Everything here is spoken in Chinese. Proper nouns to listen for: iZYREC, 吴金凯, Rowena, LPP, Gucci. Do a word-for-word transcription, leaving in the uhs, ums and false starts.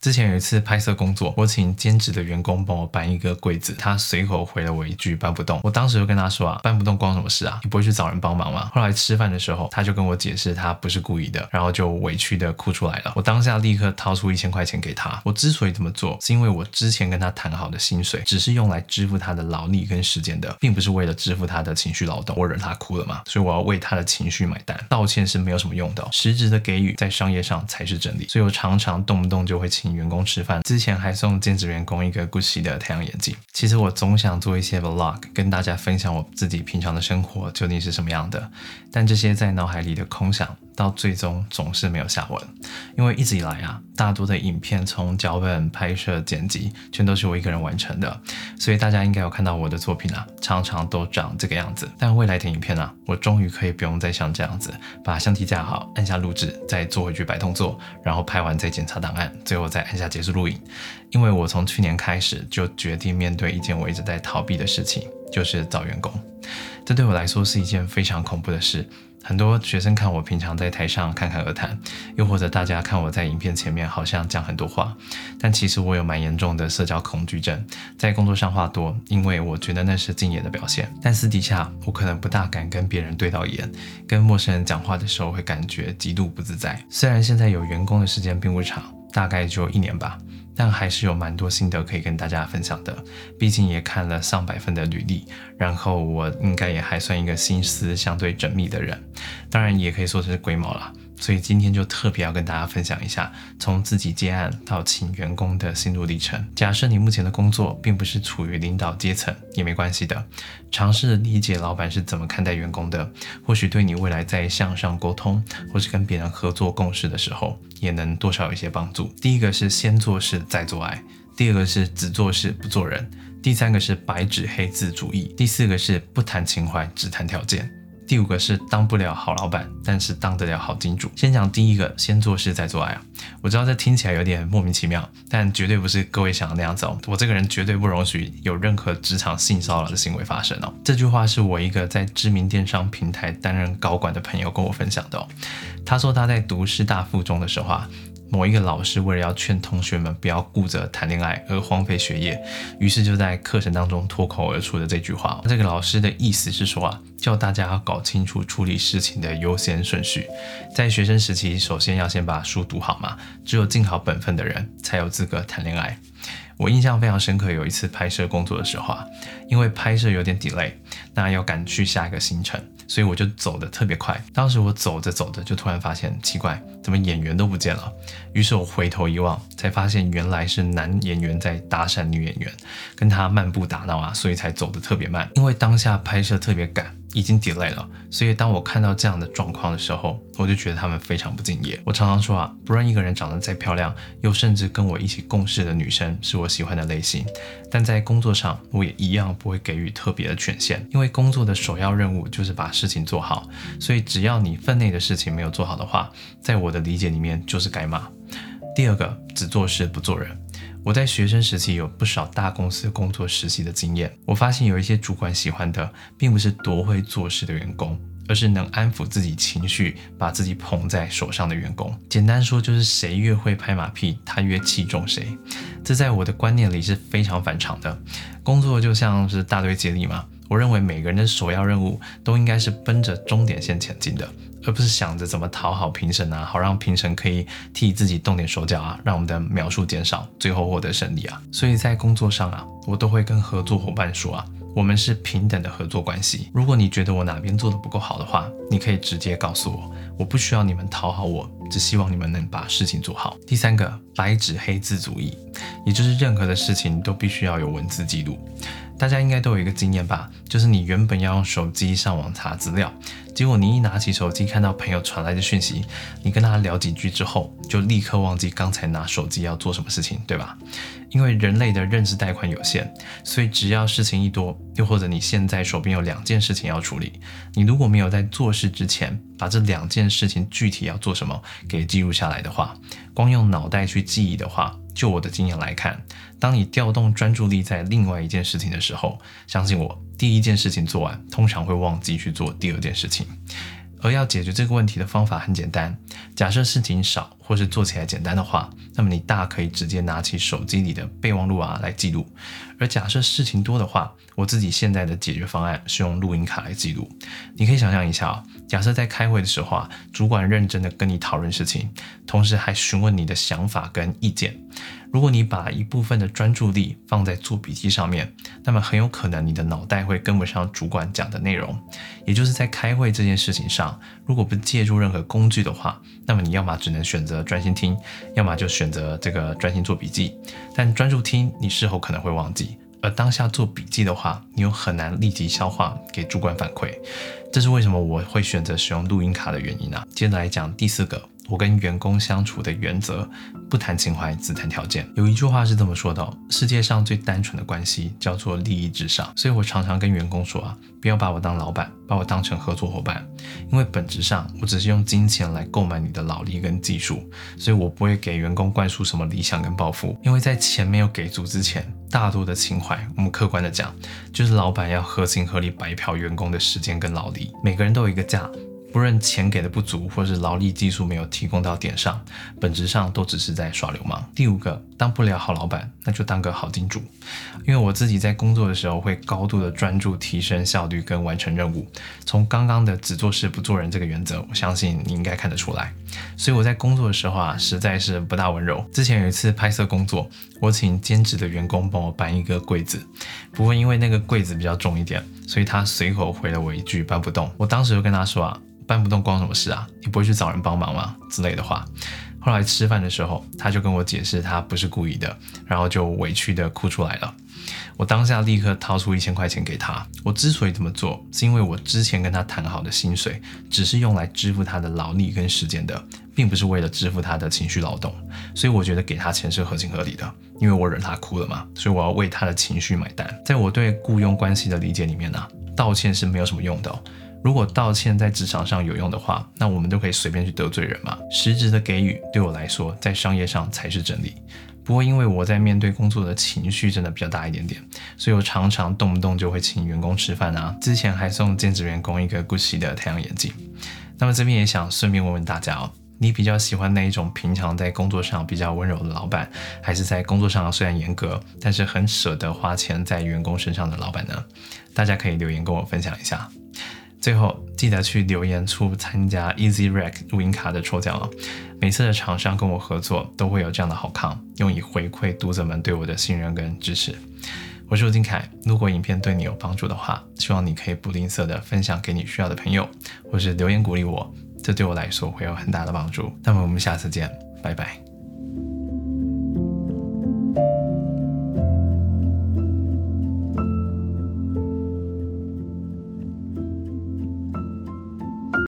之前有一次拍摄工作，我请兼职的员工帮我搬一个柜子，他随口回了我一句搬不动。我当时就跟他说啊，搬不动光什么事啊，你不会去找人帮忙吗？后来吃饭的时候他就跟我解释他不是故意的，然后就委屈的哭出来了。我当下立刻掏出一千块钱给他。我之所以这么做是因为我之前跟他谈好的薪水只是用来支付他的劳力跟时间的，并不是为了支付他的情绪劳动。我惹他哭了嘛，所以我要为他的情绪买单。道歉是没有什么用的，实质的给予在商业上才是真理。所以我常常动不动就会请员工吃饭，之前还送兼职员工一个 Gucci 的太阳眼镜。其实我总想做一些 vlog 跟大家分享我自己平常的生活究竟是什么样的，但这些在脑海里的空想到最终总是没有下文。因为一直以来啊，大多的影片从脚本、拍摄、剪辑全都是我一个人完成的，所以大家应该有看到我的作品啊常常都长这个样子。但未来的影片啊，我终于可以不用再像这样子把相机架好，按下录制，再做回去摆动作，然后拍完再检查档案，最后再按下结束录影。因为我从去年开始就决定面对一件我一直在逃避的事情，就是找员工。这对我来说是一件非常恐怖的事。很多学生看我平常在台上侃侃而谈，又或者大家看我在影片前面好像讲很多话，但其实我有蛮严重的社交恐惧症，在工作上话多，因为我觉得那是敬业的表现，但私底下我可能不大敢跟别人对到眼，跟陌生人讲话的时候会感觉极度不自在。虽然现在有员工的时间并不长，大概就一年吧，但还是有蛮多心得可以跟大家分享的。毕竟也看了上百份的履历，然后我应该也还算一个心思相对缜密的人，当然也可以说是龟毛啦。所以今天就特别要跟大家分享一下从自己接案到请员工的心路历程。假设你目前的工作并不是处于领导阶层也没关系的，尝试理解老板是怎么看待员工的，或许对你未来在向上沟通或是跟别人合作共事的时候也能多少有一些帮助。第一个是先做事再做爱，第二个是只做事不做人，第三个是白纸黑字主义，第四个是不谈情怀只谈条件，第五个是当不了好老板，但是当得了好金主。先讲第一个，先做事再做爱啊。我知道这听起来有点莫名其妙，但绝对不是各位想的那样子哦。我这个人绝对不容许有任何职场性骚扰的行为发生哦。这句话是我一个在知名电商平台担任高管的朋友跟我分享的哦。他说他在读师大附中的时候啊，某一个老师为了要劝同学们不要顾着谈恋爱而荒废学业，于是就在课程当中脱口而出的这句话。这个老师的意思是说啊，叫大家要搞清楚处理事情的优先顺序，在学生时期首先要先把书读好嘛，只有尽好本分的人才有资格谈恋爱。我印象非常深刻，有一次拍摄工作的时候啊，因为拍摄有点 delay， 那要赶去下一个行程，所以我就走得特别快。当时我走着走着就突然发现奇怪，怎么演员都不见了。于是我回头一望，才发现原来是男演员在搭讪女演员，跟他漫步打闹啊，所以才走得特别慢。因为当下拍摄特别赶，已经 delay 了，所以当我看到这样的状况的时候，我就觉得他们非常不敬业。我常常说啊，不论一个人长得再漂亮，又甚至跟我一起共事的女生是我喜欢的类型，但在工作上我也一样不会给予特别的权限。因为工作的首要任务就是把事情做好，所以只要你分内的事情没有做好的话，在我的理解里面就是该骂。第二个，只做事不做人。我在学生时期有不少大公司工作实习的经验，我发现有一些主管喜欢的并不是多会做事的员工，而是能安抚自己情绪，把自己捧在手上的员工。简单说就是谁越会拍马屁，他越器重谁。这在我的观念里是非常反常的。工作就像是大队接力嘛，我认为每个人的首要任务都应该是奔着终点线前进的，而不是想着怎么讨好评审啊，好让评审可以替自己动点手脚啊，让我们的描述减少，最后获得胜利啊。所以在工作上啊，我都会跟合作伙伴说啊，我们是平等的合作关系。如果你觉得我哪边做得不够好的话，你可以直接告诉我，我不需要你们讨好我，只希望你们能把事情做好。第三个，白纸黑字主义，也就是任何的事情都必须要有文字记录。大家应该都有一个经验吧，就是你原本要用手机上网查资料，结果你一拿起手机看到朋友传来的讯息，你跟他聊几句之后，就立刻忘记刚才拿手机要做什么事情，对吧？因为人类的认知带宽有限，所以只要事情一多，又或者你现在手边有两件事情要处理，你如果没有在做事之前把这两件事情具体要做什么给记录下来的话，光用脑袋去记忆的话，就我的经验来看，当你调动专注力在另外一件事情的时候，相信我，第一件事情做完，通常会忘记去做第二件事情。而要解决这个问题的方法很简单，假设事情少或是做起来简单的话，那么你大可以直接拿起手机里的备忘录啊来记录。而假设事情多的话，我自己现在的解决方案是用录音卡来记录。你可以想象一下、哦、假设在开会的时候啊，主管认真的跟你讨论事情，同时还询问你的想法跟意见。如果你把一部分的专注力放在做笔记上面，那么很有可能你的脑袋会跟不上主管讲的内容。也就是在开会这件事情上，如果不借助任何工具的话，那么你要么只能选择专心听，要么就选择这个专心做笔记。但专注听你事后可能会忘记，而当下做笔记的话，你又很难立即消化给主管反馈。这是为什么我会选择使用录音卡的原因啊。接着来讲第四个，我跟员工相处的原则，不谈情怀，只谈条件。有一句话是这么说的、哦、世界上最单纯的关系叫做利益至上。所以我常常跟员工说啊，不要把我当老板，把我当成合作伙伴，因为本质上我只是用金钱来购买你的劳力跟技术，所以我不会给员工灌输什么理想跟抱负。因为在钱没有给足之前，大多的情怀，我们客观的讲，就是老板要合情合理白嫖员工的时间跟劳力。每个人都有一个价，不论钱给的不足，或是劳力技术没有提供到点上，本质上都只是在耍流氓。第五个，当不了好老板，那就当个好金主。因为我自己在工作的时候会高度的专注提升效率跟完成任务，从刚刚的只做事不做人这个原则，我相信你应该看得出来。所以我在工作的时候啊，实在是不大温柔。之前有一次拍摄工作，我请兼职的员工帮我搬一个柜子，不过因为那个柜子比较重一点，所以他随口回了我一句搬不动。我当时就跟他说啊，搬不动光什么事啊，你不会去找人帮忙吗之类的话。后来吃饭的时候，他就跟我解释他不是故意的，然后就委屈的哭出来了。我当下立刻掏出一千块钱给他。我之所以这么做，是因为我之前跟他谈好的薪水只是用来支付他的劳力跟时间的，并不是为了支付他的情绪劳动，所以我觉得给他钱是合情合理的，因为我惹他哭了嘛，所以我要为他的情绪买单。在我对雇佣关系的理解里面呢、啊，道歉是没有什么用的哦。如果道歉在职场上有用的话，那我们都可以随便去得罪人嘛。实质的给予对我来说，在商业上才是真理。不过因为我在面对工作的情绪真的比较大一点点，所以我常常动不动就会请员工吃饭啊，之前还送兼职员工一个 Gucci 的太阳眼镜。那么这边也想顺便问问大家哦，你比较喜欢那一种平常在工作上比较温柔的老板，还是在工作上虽然严格，但是很舍得花钱在员工身上的老板呢？大家可以留言跟我分享一下。最后记得去留言处参加 iZYREC 录音卡的抽奖哦。每次的厂商跟我合作都会有这样的好康，用以回馈读者们对我的信任跟支持。我是吴金凯，如果影片对你有帮助的话，希望你可以不吝啬的分享给你需要的朋友，或是留言鼓励我，这对我来说会有很大的帮助。那么我们下次见，拜拜。